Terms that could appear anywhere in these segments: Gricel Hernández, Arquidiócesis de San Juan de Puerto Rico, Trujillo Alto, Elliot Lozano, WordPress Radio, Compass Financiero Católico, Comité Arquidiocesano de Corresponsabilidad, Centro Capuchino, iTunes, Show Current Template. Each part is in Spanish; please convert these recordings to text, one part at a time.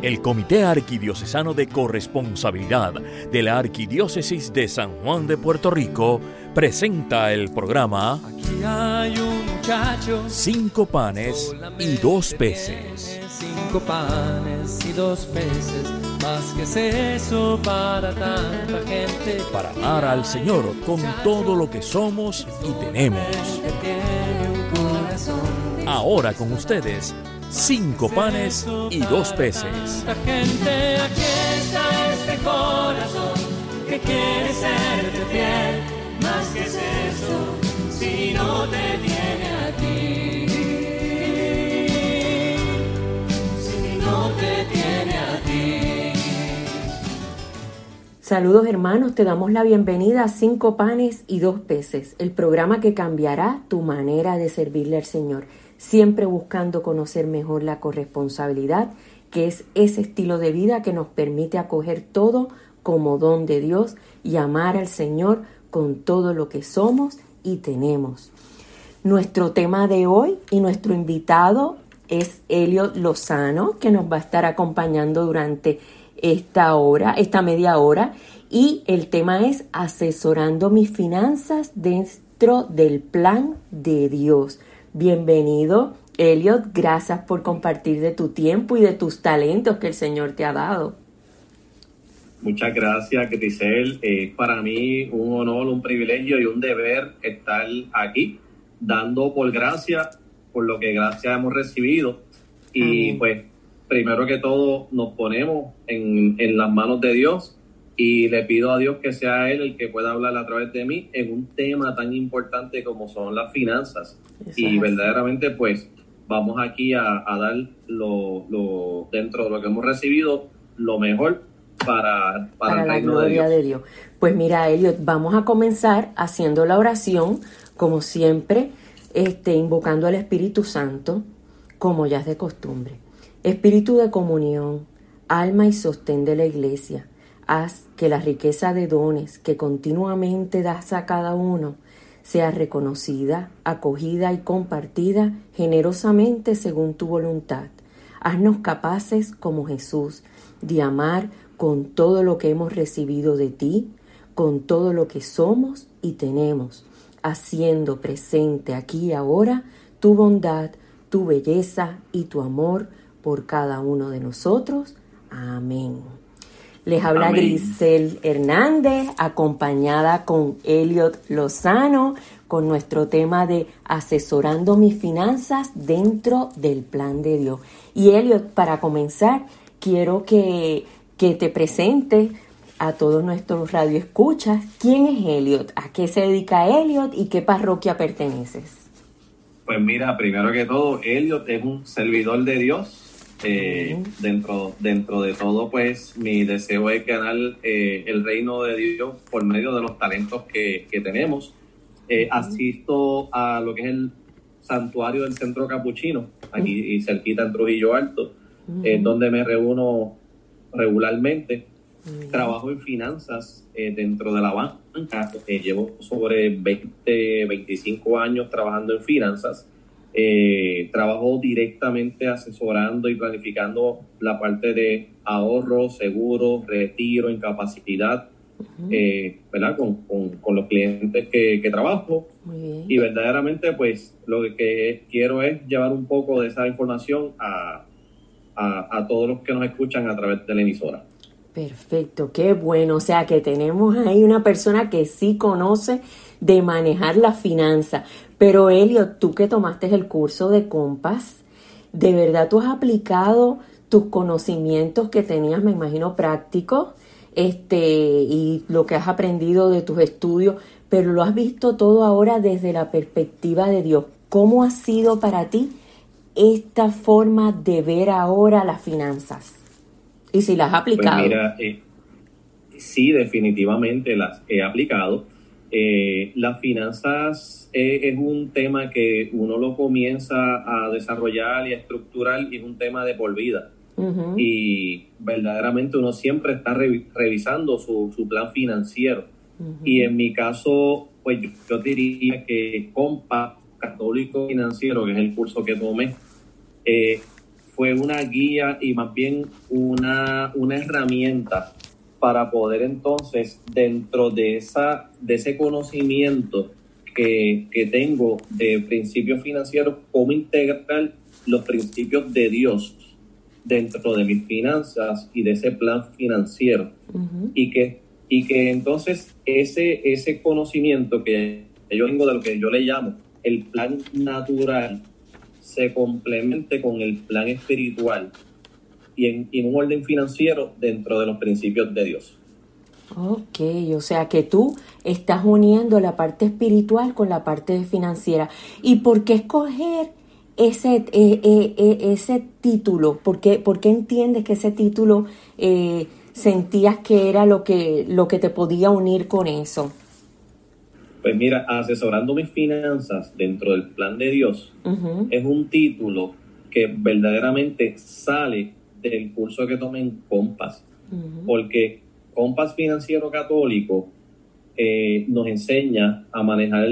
El Comité Arquidiocesano de Corresponsabilidad de la Arquidiócesis de San Juan de Puerto Rico presenta el programa Aquí hay un muchacho, 5 panes y 2 peces. 5 panes y 2 peces, más que es eso para tanta gente. Para amar al Señor con todo lo que somos y tenemos. Ahora con ustedes, 5 panes y 2 peces. La gente, aquí está este corazón que quiere serte fiel. Más que es eso, si no te tiene a ti. Si no te tiene a ti. Saludos, hermanos, te damos la bienvenida a 5 panes y 2 peces, el programa que cambiará tu manera de servirle al Señor. Siempre buscando conocer mejor la corresponsabilidad, que es ese estilo de vida que nos permite acoger todo como don de Dios y amar al Señor con todo lo que somos y tenemos. Nuestro tema de hoy y nuestro invitado es Elliot Lozano, que nos va a estar acompañando durante esta media hora, y el tema es asesorando mis finanzas dentro del plan de Dios. Bienvenido, Elliot. Gracias por compartir de tu tiempo y de tus talentos que el Señor te ha dado. Muchas gracias, Gricel. Es para mí un honor, un privilegio y un deber estar aquí, dando por gracia, por lo que gracia hemos recibido. Y pues, primero que todo, nos ponemos en las manos de Dios y le pido a Dios que sea Él el que pueda hablar a través de mí en un tema tan importante como son las finanzas. Y verdaderamente, pues, vamos aquí a dar lo dentro de lo que hemos recibido, lo mejor para el reino de Dios. La gloria de Dios. Pues mira, Elliot, vamos a comenzar haciendo la oración, como siempre, invocando al Espíritu Santo, como ya es de costumbre. Espíritu de comunión, alma y sostén de la iglesia, haz que la riqueza de dones que continuamente das a cada uno sea reconocida, acogida y compartida generosamente según tu voluntad. Haznos capaces, como Jesús, de amar con todo lo que hemos recibido de ti, con todo lo que somos y tenemos, haciendo presente aquí y ahora tu bondad, tu belleza y tu amor por cada uno de nosotros. Amén. Les habla Gricel Hernández, acompañada con Elliot Lozano, con nuestro tema de asesorando mis finanzas dentro del plan de Dios. Y Elliot, para comenzar, quiero que te presentes a todos nuestros radioescuchas. ¿Quién es Elliot? ¿A qué se dedica Elliot? ¿Y qué parroquia perteneces? Pues mira, primero que todo, Elliot es un servidor de Dios. Dentro de todo, pues mi deseo es ganar el reino de Dios por medio de los talentos que tenemos. Asisto a lo que es el santuario del Centro Capuchino, aquí y cerquita en Trujillo Alto, donde me reúno regularmente. Trabajo en finanzas dentro de la banca. Llevo sobre 20, 25 años trabajando en finanzas. Trabajo directamente asesorando y planificando la parte de ahorro, seguro, retiro, incapacidad, ¿verdad? Con los clientes que trabajo. Muy bien. Y verdaderamente, pues, lo que quiero es llevar un poco de esa información a todos los que nos escuchan a través de la emisora. Perfecto, qué bueno. O sea, que tenemos ahí una persona que sí conoce de manejar la finanza. Pero Elliot, tú que tomaste el curso de Compass, ¿de verdad tú has aplicado tus conocimientos que tenías, me imagino, prácticos, y lo que has aprendido de tus estudios, pero lo has visto todo ahora desde la perspectiva de Dios? ¿Cómo ha sido para ti esta forma de ver ahora las finanzas? ¿Y si las has aplicado? Pues mira, sí, definitivamente las he aplicado. Las finanzas es un tema que uno lo comienza a desarrollar y a estructurar, y es un tema de por vida. Y verdaderamente uno siempre está revisando su plan financiero. Y en mi caso, pues yo diría que Compass Católico Financiero, que es el curso que tomé, fue una guía y más bien una herramienta para poder entonces, dentro de ese conocimiento que tengo de principios financieros, cómo integrar los principios de Dios dentro de mis finanzas y de ese plan financiero. Uh-huh. Y que entonces ese conocimiento que yo tengo de lo que yo le llamo el plan natural se complemente con el plan espiritual y en un orden financiero dentro de los principios de Dios. Ok, o sea que tú estás uniendo la parte espiritual con la parte financiera. ¿Y por qué escoger ese título? ¿Por qué entiendes que ese título sentías que era lo que te podía unir con eso? Pues mira, asesorando mis finanzas dentro del plan de Dios, uh-huh, es un título que verdaderamente sale del curso que tomé en Compass, uh-huh, porque Compass Financiero Católico nos enseña a manejar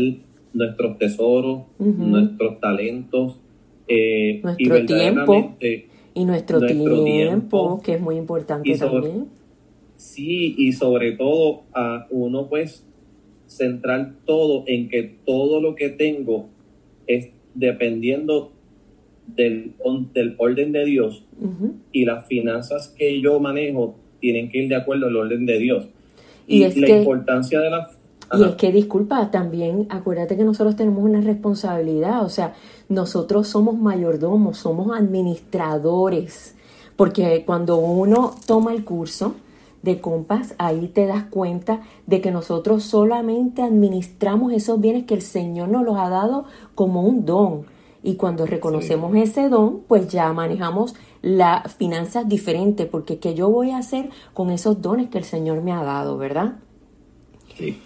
nuestros tesoros, uh-huh, nuestros talentos, nuestro tiempo, que es muy importante también. Sí, y sobre todo a uno pues centrar todo en que todo lo que tengo es dependiendo del orden de Dios, uh-huh, y las finanzas que yo manejo tienen que ir de acuerdo al orden de Dios. También acuérdate que nosotros tenemos una responsabilidad, o sea, nosotros somos mayordomos, somos administradores, porque cuando uno toma el curso de Compass, ahí te das cuenta de que nosotros solamente administramos esos bienes que el Señor nos los ha dado como un don. Y cuando reconocemos ese don, pues ya manejamos las finanzas diferentes, porque ¿qué yo voy a hacer con esos dones que el Señor me ha dado, verdad? Sí.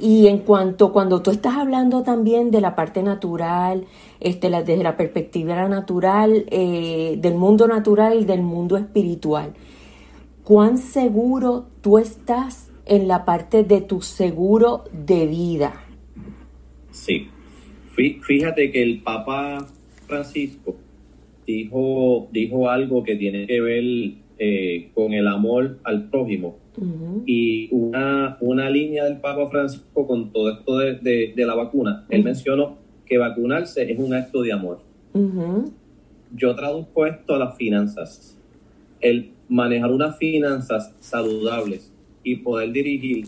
Y en cuanto, cuando tú estás hablando también de la parte natural, desde la perspectiva natural, del mundo natural y del mundo espiritual, ¿cuán seguro tú estás en la parte de tu seguro de vida? Sí. Fíjate que el Papa Francisco dijo algo que tiene que ver con el amor al prójimo. Uh-huh. Y una línea del Papa Francisco con todo esto de la vacuna. Uh-huh. Él mencionó que vacunarse es un acto de amor. Uh-huh. Yo traduzco esto a las finanzas. El manejar unas finanzas saludables y poder dirigir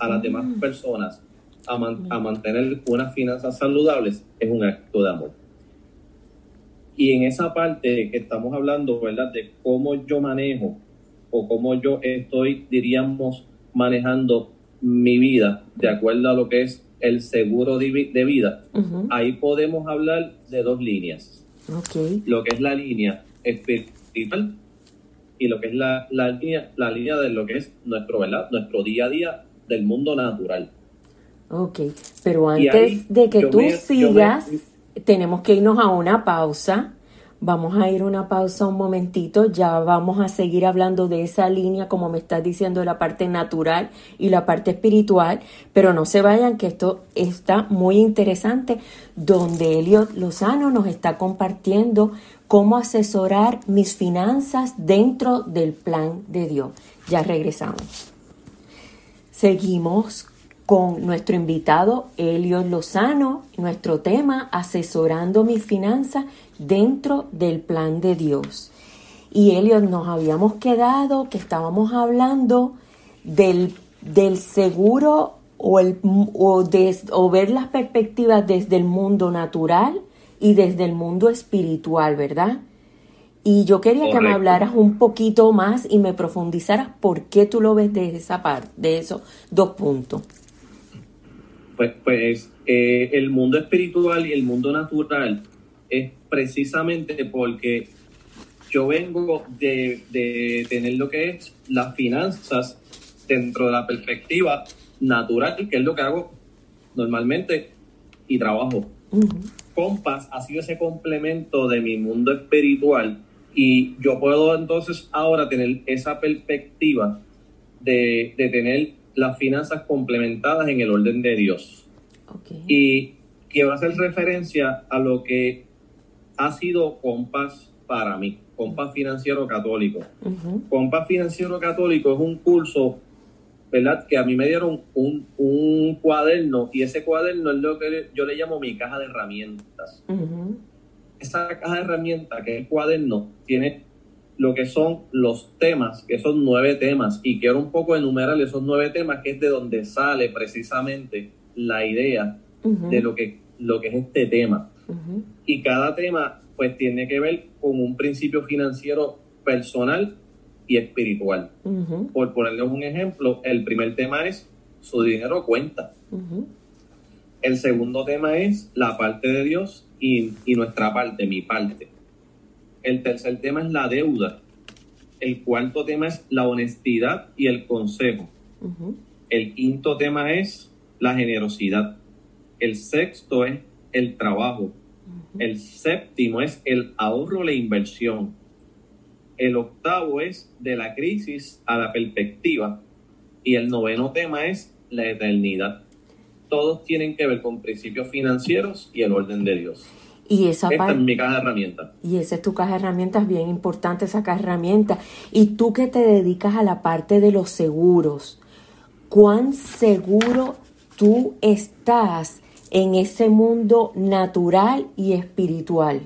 a las, uh-huh, demás personas a mantener unas finanzas saludables es un acto de amor. Y en esa parte que estamos hablando, ¿verdad?, de cómo yo manejo o cómo yo estoy, diríamos, manejando mi vida de acuerdo a lo que es el seguro de vida, uh-huh, ahí podemos hablar de dos líneas. Okay. Lo que es la línea espiritual y lo que es la línea de lo que es nuestro, ¿verdad?, nuestro día a día del mundo natural. Ok, pero antes de que tú sigas, tenemos que irnos a una pausa. Vamos a ir a una pausa un momentito, ya vamos a seguir hablando de esa línea, como me estás diciendo, de la parte natural y la parte espiritual, pero no se vayan, que esto está muy interesante, donde Elliot Lozano nos está compartiendo cómo asesorar mis finanzas dentro del plan de Dios. Ya regresamos. Seguimos con nuestro invitado Elliot Lozano, nuestro tema, asesorando mis finanzas dentro del plan de Dios. Y Elliot, nos habíamos quedado que estábamos hablando del seguro o ver las perspectivas desde el mundo natural y desde el mundo espiritual, ¿verdad? Y yo quería, correcto, que me hablaras un poquito más y me profundizaras por qué tú lo ves desde esa parte, de esos dos puntos. Pues el mundo espiritual y el mundo natural es precisamente porque yo vengo de tener lo que es las finanzas dentro de la perspectiva natural, que es lo que hago normalmente y trabajo. Uh-huh. Compass ha sido ese complemento de mi mundo espiritual y yo puedo entonces ahora tener esa perspectiva de tener las finanzas complementadas en el orden de Dios. Okay. Y que va a hacer referencia a lo que ha sido Compass para mí, Compass Financiero Católico. Uh-huh. Compass Financiero Católico es un curso, ¿verdad?, que a mí me dieron un cuaderno, y ese cuaderno es lo que yo le llamo mi caja de herramientas. Uh-huh. Esa caja de herramientas, que es el cuaderno, tiene lo que son los temas, que son 9 temas, y quiero un poco enumerar esos 9 temas, que es de donde sale precisamente la idea uh-huh. de lo que es este tema. Uh-huh. Y cada tema pues tiene que ver con un principio financiero personal y espiritual. Uh-huh. Por ponerles un ejemplo, el primer tema es su dinero cuenta. Uh-huh. El segundo tema es la parte de Dios y nuestra parte, mi parte. El tercer tema es la deuda. El cuarto tema es la honestidad y el consejo. Uh-huh. El quinto tema es la generosidad. El sexto es el trabajo. Uh-huh. El séptimo es el ahorro, la inversión. El octavo es de la crisis a la perspectiva. Y el 9º tema es la eternidad. Todos tienen que ver con principios financieros y el orden de Dios. Y esa Esta es mi caja de herramientas. Y esa es tu caja de herramientas, bien importante esa caja de herramientas. Y tú que te dedicas a la parte de los seguros, ¿cuán seguro tú estás en ese mundo natural y espiritual?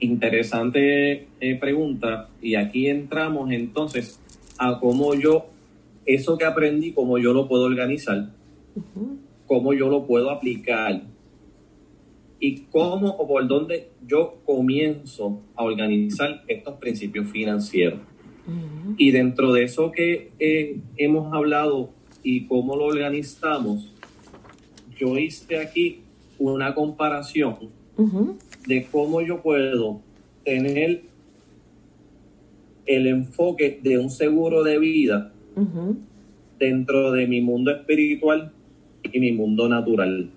Interesante pregunta. Y aquí entramos entonces a cómo yo, eso que aprendí, cómo yo lo puedo organizar, uh-huh. cómo yo lo puedo aplicar, y cómo o por dónde yo comienzo a organizar estos principios financieros. Uh-huh. Y dentro de eso que hemos hablado y cómo lo organizamos, yo hice aquí una comparación uh-huh. de cómo yo puedo tener el enfoque de un seguro de vida uh-huh. dentro de mi mundo espiritual y mi mundo natural.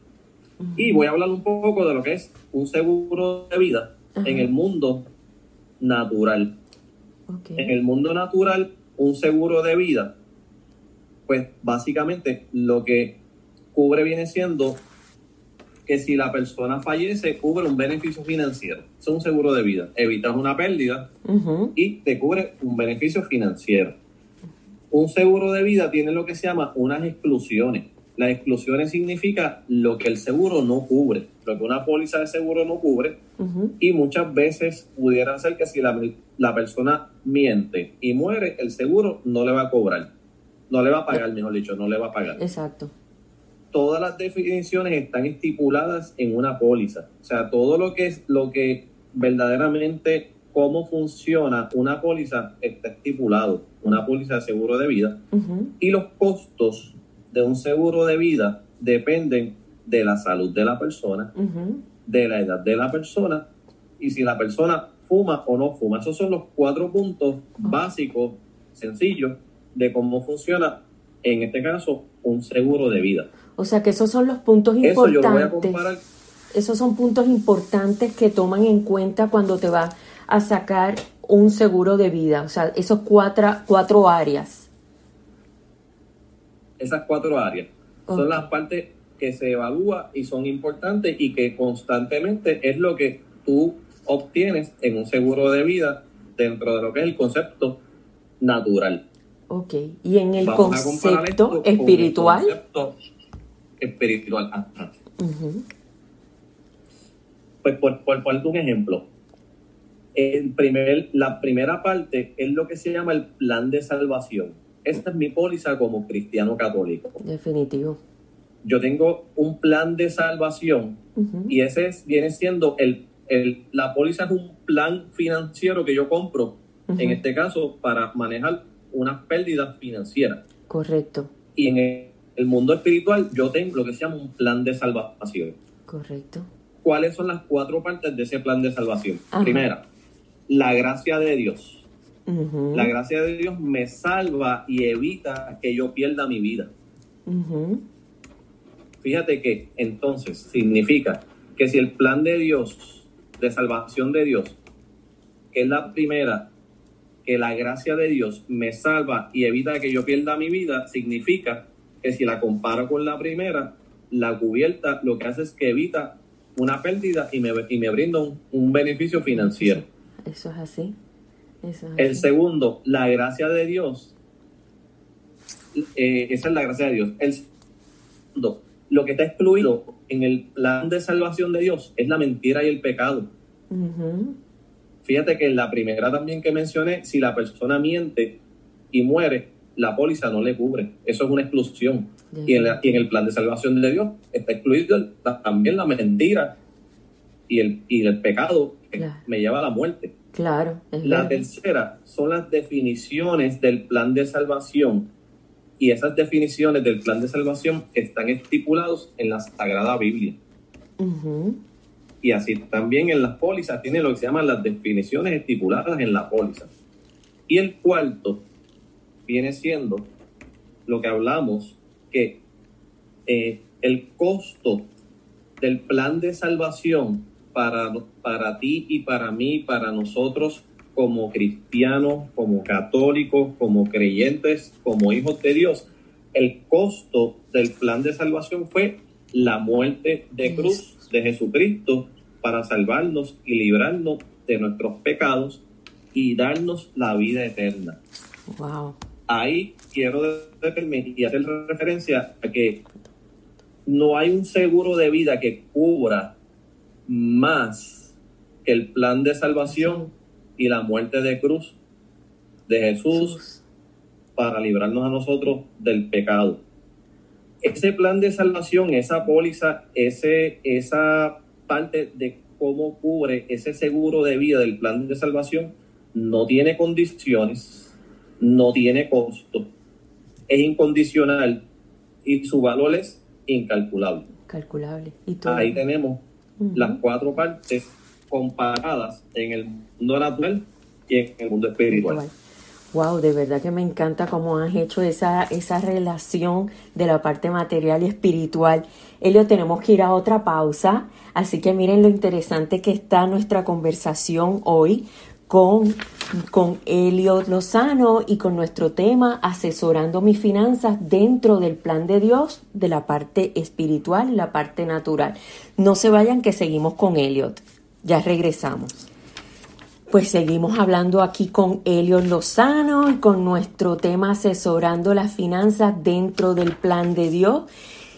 Y voy a hablar un poco de lo que es un seguro de vida Ajá. en el mundo natural. Okay. En el mundo natural, un seguro de vida, pues básicamente lo que cubre viene siendo que si la persona fallece, cubre un beneficio financiero. Es un seguro de vida. Evitas una pérdida uh-huh. y te cubre un beneficio financiero. Un seguro de vida tiene lo que se llama unas exclusiones. Las exclusiones significa lo que el seguro no cubre, lo que una póliza de seguro no cubre, uh-huh. y muchas veces pudiera ser que si la persona miente y muere, el seguro no le va a cobrar, no le va a pagar, mejor dicho, no le va a pagar. Exacto. Todas las definiciones están estipuladas en una póliza, o sea, todo lo que es lo que verdaderamente cómo funciona una póliza está estipulado, una póliza de seguro de vida, uh-huh. y los costos de un seguro de vida dependen de la salud de la persona, uh-huh. de la edad de la persona, y si la persona fuma o no fuma. Esos son los 4 puntos uh-huh. básicos, sencillos, de cómo funciona, en este caso, un seguro de vida. O sea que esos son los puntos importantes. Eso yo lo voy a comparar. Esos son puntos importantes que toman en cuenta cuando te vas a sacar un seguro de vida. O sea, esos 4 áreas. Esas 4 áreas okay. son las partes que se evalúa y son importantes y que constantemente es lo que tú obtienes en un seguro de vida dentro de lo que es el concepto natural. Ok, y en el concepto espiritual. El concepto espiritual. Uh-huh. Pues por ponerte un ejemplo, la primera parte es lo que se llama el plan de salvación. Esta es mi póliza como cristiano católico. Definitivo. Yo tengo un plan de salvación uh-huh. y ese viene siendo la póliza es un plan financiero que yo compro, uh-huh. en este caso, para manejar unas pérdidas financieras. Correcto. Y en el mundo espiritual yo tengo lo que se llama un plan de salvación. Correcto. ¿Cuáles son las 4 partes de ese plan de salvación? Ajá. Primera, la gracia de Dios. Uh-huh. La gracia de Dios me salva y evita que yo pierda mi vida. Uh-huh. Fíjate que entonces significa que si el plan de Dios, de salvación de Dios, que es la primera, que la gracia de Dios me salva y evita que yo pierda mi vida, significa que si la comparo con la primera, la cubierta lo que hace es que evita una pérdida y me brinda un beneficio financiero. Eso es así. Eso es así. El segundo, la gracia de Dios. Esa es la gracia de Dios. El segundo, lo que está excluido en el plan de salvación de Dios es la mentira y el pecado. Uh-huh. Fíjate que en la primera también que mencioné, si la persona miente y muere, la póliza no le cubre. Eso es una exclusión. Uh-huh. Y en el plan de salvación de Dios está excluido también la mentira y el pecado que me lleva a la muerte. Claro. La tercera son las definiciones del plan de salvación. Y esas definiciones del plan de salvación están estipulados en la Sagrada Biblia. Uh-huh. Y así también en las pólizas tiene lo que se llaman las definiciones estipuladas en la póliza. Y el cuarto viene siendo lo que hablamos, que el costo del plan de salvación para ti y para mí, para nosotros como cristianos, como católicos, como creyentes, como hijos de Dios, el costo del plan de salvación fue la muerte de cruz de Jesucristo para salvarnos y librarnos de nuestros pecados y darnos la vida eterna. Wow. Ahí quiero detenerme y hacer referencia a que no hay un seguro de vida que cubra más que el plan de salvación y la muerte de cruz de Jesús para librarnos a nosotros del pecado. Ese plan de salvación, esa póliza, esa parte de cómo cubre ese seguro de vida del plan de salvación, no tiene condiciones, no tiene costo, es incondicional y su valor es incalculable. ¿Y todo? Ahí tenemos las cuatro partes comparadas en el mundo natural y en el mundo espiritual. Wow, de verdad que me encanta cómo has hecho esa relación de la parte material y espiritual. Elliot, tenemos que ir a otra pausa, así que miren lo interesante que está nuestra conversación hoy con Elliot Lozano y con nuestro tema asesorando mis finanzas dentro del plan de Dios, de la parte espiritual y la parte natural. No se vayan que seguimos con Elliot. Ya regresamos. Pues seguimos hablando aquí con Elliot Lozano y con nuestro tema asesorando las finanzas dentro del plan de Dios.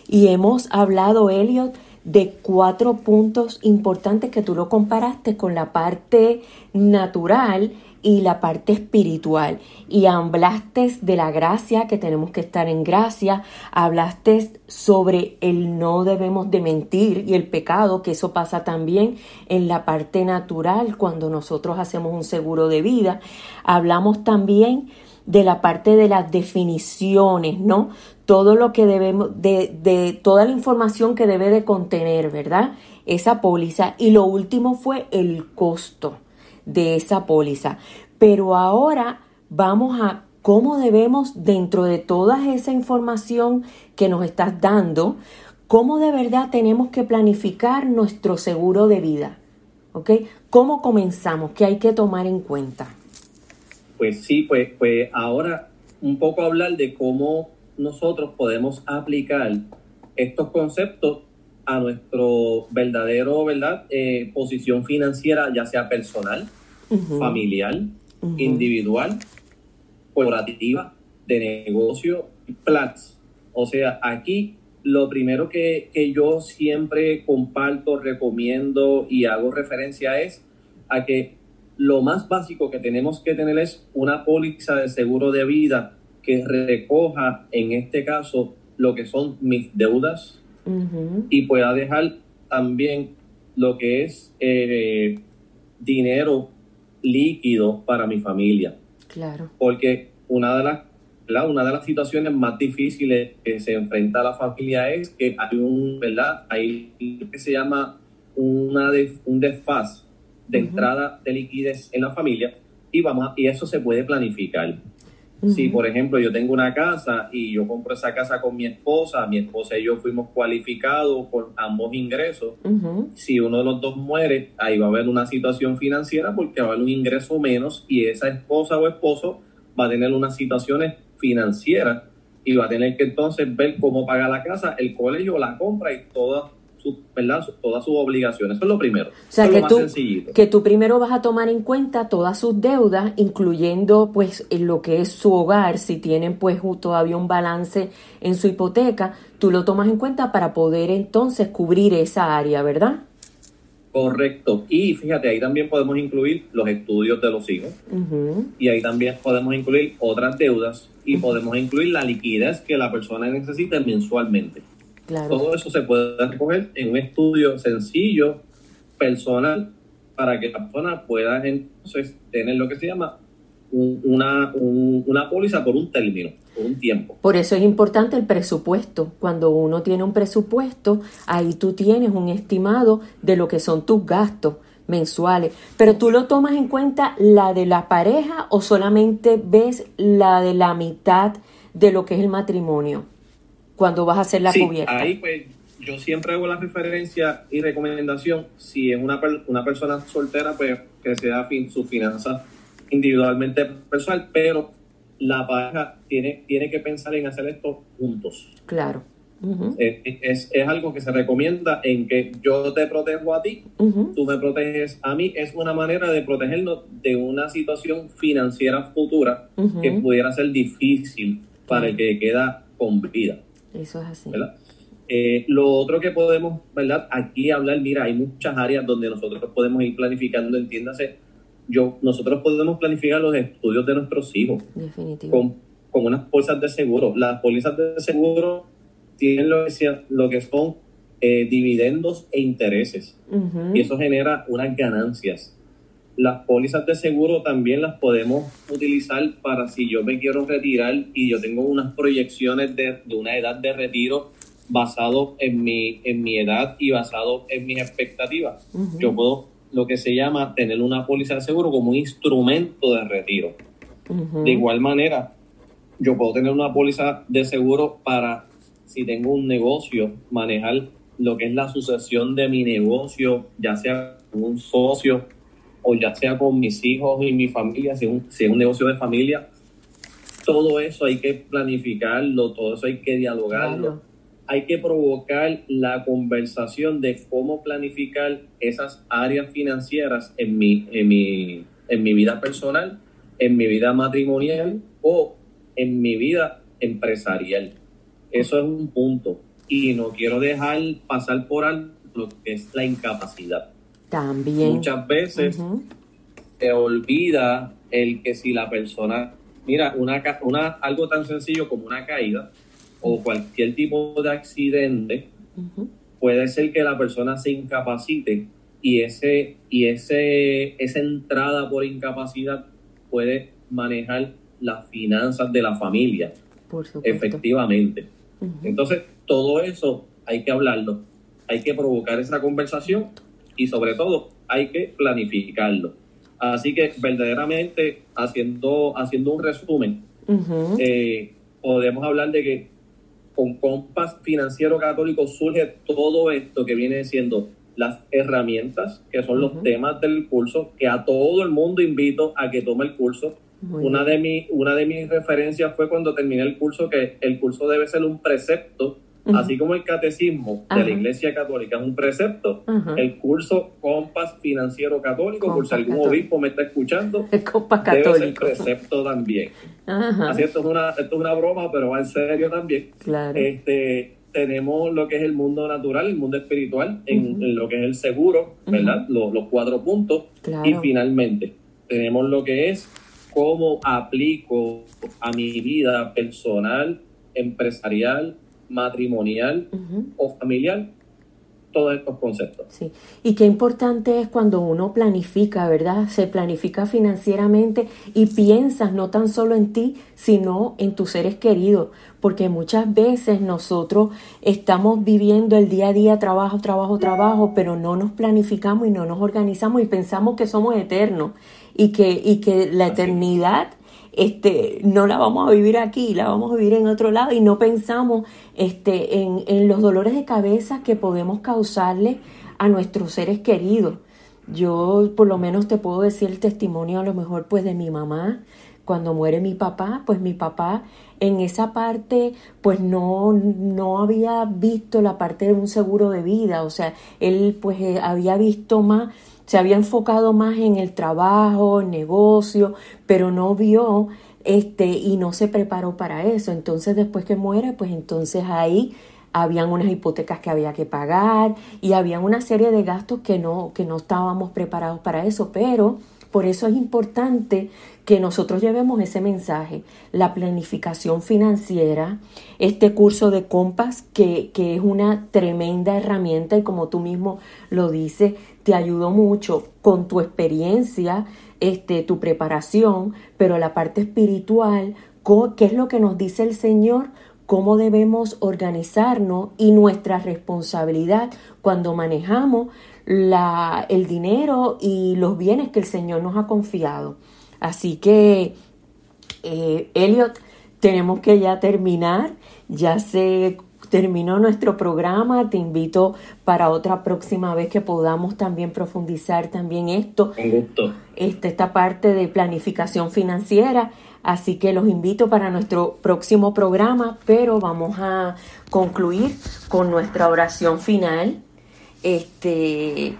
Y hemos hablado, Elliot, de cuatro puntos importantes que tú lo comparaste con la parte natural y la parte espiritual. Y hablaste de la gracia, que tenemos que estar en gracia. Hablaste sobre el no debemos de mentir y el pecado, que eso pasa también en la parte natural cuando nosotros hacemos un seguro de vida. Hablamos también de la parte de las definiciones, ¿no? Todo lo que debemos, de toda la información que debe de contener, ¿verdad? Esa póliza. Y lo último fue el costo de esa póliza. Pero ahora vamos a cómo debemos, dentro de toda esa información que nos estás dando, cómo de verdad tenemos que planificar nuestro seguro de vida, ¿ok? ¿Cómo comenzamos? ¿Qué hay que tomar en cuenta? Pues sí, pues ahora un poco hablar de cómo nosotros podemos aplicar estos conceptos a nuestro verdadero, ¿verdad? Posición financiera, ya sea personal, uh-huh, familiar, uh-huh, individual, corporativa, de negocio, plats. O sea, aquí lo primero que yo siempre comparto, recomiendo y hago referencia es a que lo más básico que tenemos que tener es una póliza de seguro de vida que recoja, en este caso, lo que son mis deudas, uh-huh, y pueda dejar también lo que es dinero líquido para mi familia. Claro. Porque una de las situaciones más difíciles que se enfrenta a la familia es que hay lo que se llama un desfase de uh-huh, entrada de liquidez en la familia y eso se puede planificar. Uh-huh. Si, por ejemplo, yo tengo una casa y yo compro esa casa con mi esposa y yo fuimos cualificados por ambos ingresos, uh-huh, si uno de los dos muere, ahí va a haber una situación financiera porque va a haber un ingreso menos y esa esposa o esposo va a tener unas situaciones financieras y va a tener que entonces ver cómo paga la casa, el colegio, la compra y todas todas sus obligaciones. Eso es lo primero. O sea, eso es lo más sencillito. Que tú primero vas a tomar en cuenta todas sus deudas, incluyendo pues lo que es su hogar. Si tienen pues todavía un balance en su hipoteca, tú lo tomas en cuenta para poder entonces cubrir esa área, ¿verdad? Correcto. Y fíjate, ahí también podemos incluir los estudios de los hijos. Uh-huh. Y ahí también podemos incluir otras deudas y uh-huh. podemos incluir la liquidez que la persona necesita mensualmente. Claro. Todo eso se puede recoger en un estudio sencillo, personal, para que la persona pueda entonces tener lo que se llama una póliza por un término, por un tiempo. Por eso es importante el presupuesto. Cuando uno tiene un presupuesto, ahí tú tienes un estimado de lo que son tus gastos mensuales. Pero tú lo tomas en cuenta la de la pareja o solamente ves la de la mitad de lo que es el matrimonio cuando vas a hacer la cubierta. Ahí pues yo siempre hago la referencia y recomendación. Si es una persona soltera, pues que sea sus finanzas individualmente personal, pero la pareja tiene que pensar en hacer esto juntos. Claro. Uh-huh. Es algo que se recomienda, en que yo te protejo a ti, uh-huh. tú me proteges a mí. Es una manera de protegernos de una situación financiera futura uh-huh. que pudiera ser difícil para uh-huh. el que queda con vida. Eso es así. ¿Verdad? Lo otro que podemos, ¿verdad?, aquí hablar, mira, hay muchas áreas donde nosotros podemos ir planificando, entiéndase, nosotros podemos planificar los estudios de nuestros hijos con unas pólizas de seguro. Las pólizas de seguro tienen lo que son dividendos e intereses, uh-huh. y eso genera unas ganancias. Las pólizas de seguro también las podemos utilizar para si yo me quiero retirar y yo tengo unas proyecciones de una edad de retiro basado en mi edad y basado en mis expectativas. Uh-huh. Yo puedo, lo que se llama, tener una póliza de seguro como un instrumento de retiro. Uh-huh. De igual manera, yo puedo tener una póliza de seguro para, si tengo un negocio, manejar lo que es la sucesión de mi negocio, ya sea con un socio o ya sea con mis hijos y mi familia, si es un negocio de familia. Todo eso hay que planificarlo, todo eso hay que dialogarlo. Claro. Hay que provocar la conversación de cómo planificar esas áreas financieras en mi vida personal, en mi vida matrimonial o en mi vida empresarial. Eso es un punto. Y no quiero dejar pasar por alto lo que es la incapacidad. También. Muchas veces uh-huh. te olvida el que si la persona... Mira, algo tan sencillo como una caída o cualquier tipo de accidente, uh-huh. puede ser que la persona se incapacite y esa entrada por incapacidad puede manejar las finanzas de la familia. Por supuesto. Efectivamente. Uh-huh. Entonces, todo eso hay que hablarlo, hay que provocar esa conversación y sobre todo hay que planificarlo. Así que verdaderamente, haciendo un resumen, uh-huh. Podemos hablar de que con Compass Financiero Católico surge todo esto que viene siendo las herramientas, que son los uh-huh. temas del curso, que a todo el mundo invito a que tome el curso. Muy una de mis referencias fue cuando terminé el curso, que el curso debe ser un precepto, uh-huh. así como el catecismo uh-huh. de la Iglesia Católica es un precepto, uh-huh. el curso Compass Financiero Católico, Compass por si algún obispo me está escuchando, el Compass Católico debe ser precepto también. Ajá. Así esto es una broma, pero va en serio también. Claro. Tenemos lo que es el mundo natural, el mundo espiritual, uh-huh. en lo que es el seguro, uh-huh. ¿verdad? Los 4 puntos. Claro. Y finalmente tenemos lo que es cómo aplico a mi vida personal, empresarial, matrimonial uh-huh. o familiar todos estos conceptos. Sí, y qué importante es cuando uno planifica, ¿verdad? Se planifica financieramente y piensas no tan solo en ti, sino en tus seres queridos, porque muchas veces nosotros estamos viviendo el día a día, trabajo, trabajo, trabajo, pero no nos planificamos y no nos organizamos y pensamos que somos eternos y que la eternidad no la vamos a vivir aquí, la vamos a vivir en otro lado, y no pensamos en los dolores de cabeza que podemos causarle a nuestros seres queridos. Yo por lo menos te puedo decir el testimonio a lo mejor pues de mi mamá. Cuando muere mi papá, pues mi papá en esa parte pues no había visto la parte de un seguro de vida. O sea, él pues había visto más, se había enfocado más en el trabajo, el negocio, pero no vio y no se preparó para eso. Entonces después que muere, pues entonces ahí habían unas hipotecas que había que pagar y habían una serie de gastos que no estábamos preparados para eso, pero por eso es importante que nosotros llevemos ese mensaje, la planificación financiera, este curso de Compass que es una tremenda herramienta y como tú mismo lo dices, te ayudó mucho con tu experiencia, tu preparación, pero la parte espiritual, ¿qué es lo que nos dice el Señor? Cómo debemos organizarnos y nuestra responsabilidad cuando manejamos el dinero y los bienes que el Señor nos ha confiado. Así que, Elliot, tenemos que ya terminar. Ya se terminó nuestro programa. Te invito para otra próxima vez que podamos también profundizar también esto. Con gusto. Esta parte de planificación financiera. Así que los invito para nuestro próximo programa, pero vamos a concluir con nuestra oración final, que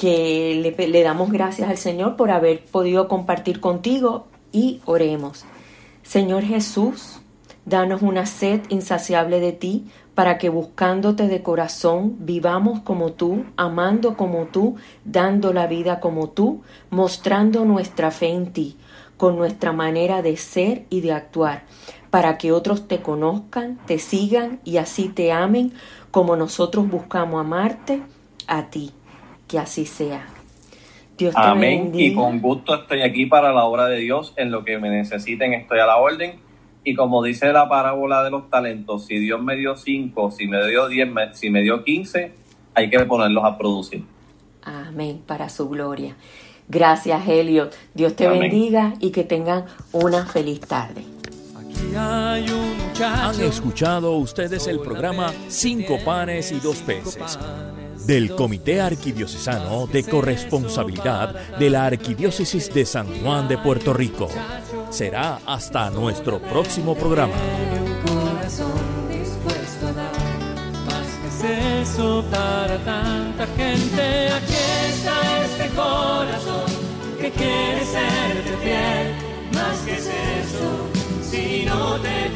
le damos gracias al Señor por haber podido compartir contigo y oremos. Señor Jesús, danos una sed insaciable de ti para que buscándote de corazón vivamos como tú, amando como tú, dando la vida como tú, mostrando nuestra fe en ti, con nuestra manera de ser y de actuar, para que otros te conozcan, te sigan y así te amen como nosotros buscamos amarte a ti. Que así sea. Dios te amén bendiga. Y con gusto estoy aquí para la obra de Dios. En lo que me necesiten estoy a la orden. Y como dice la parábola de los talentos, si Dios me dio 5, si me dio 10, si me dio 15, hay que ponerlos a producir. Amén, para su gloria. Gracias, Elliot. Dios te amén. Bendiga y que tengan una feliz tarde. Aquí hay un muchacho. Han escuchado ustedes el programa 5 panes y 2 peces del Comité Arquidiocesano de Corresponsabilidad de la Arquidiócesis de San Juan de Puerto Rico. Será hasta nuestro próximo programa. Corazón dispuesto a dar más que eso para tanta gente. Aquí está este corazón que quiere serte fiel. Más que eso, si no te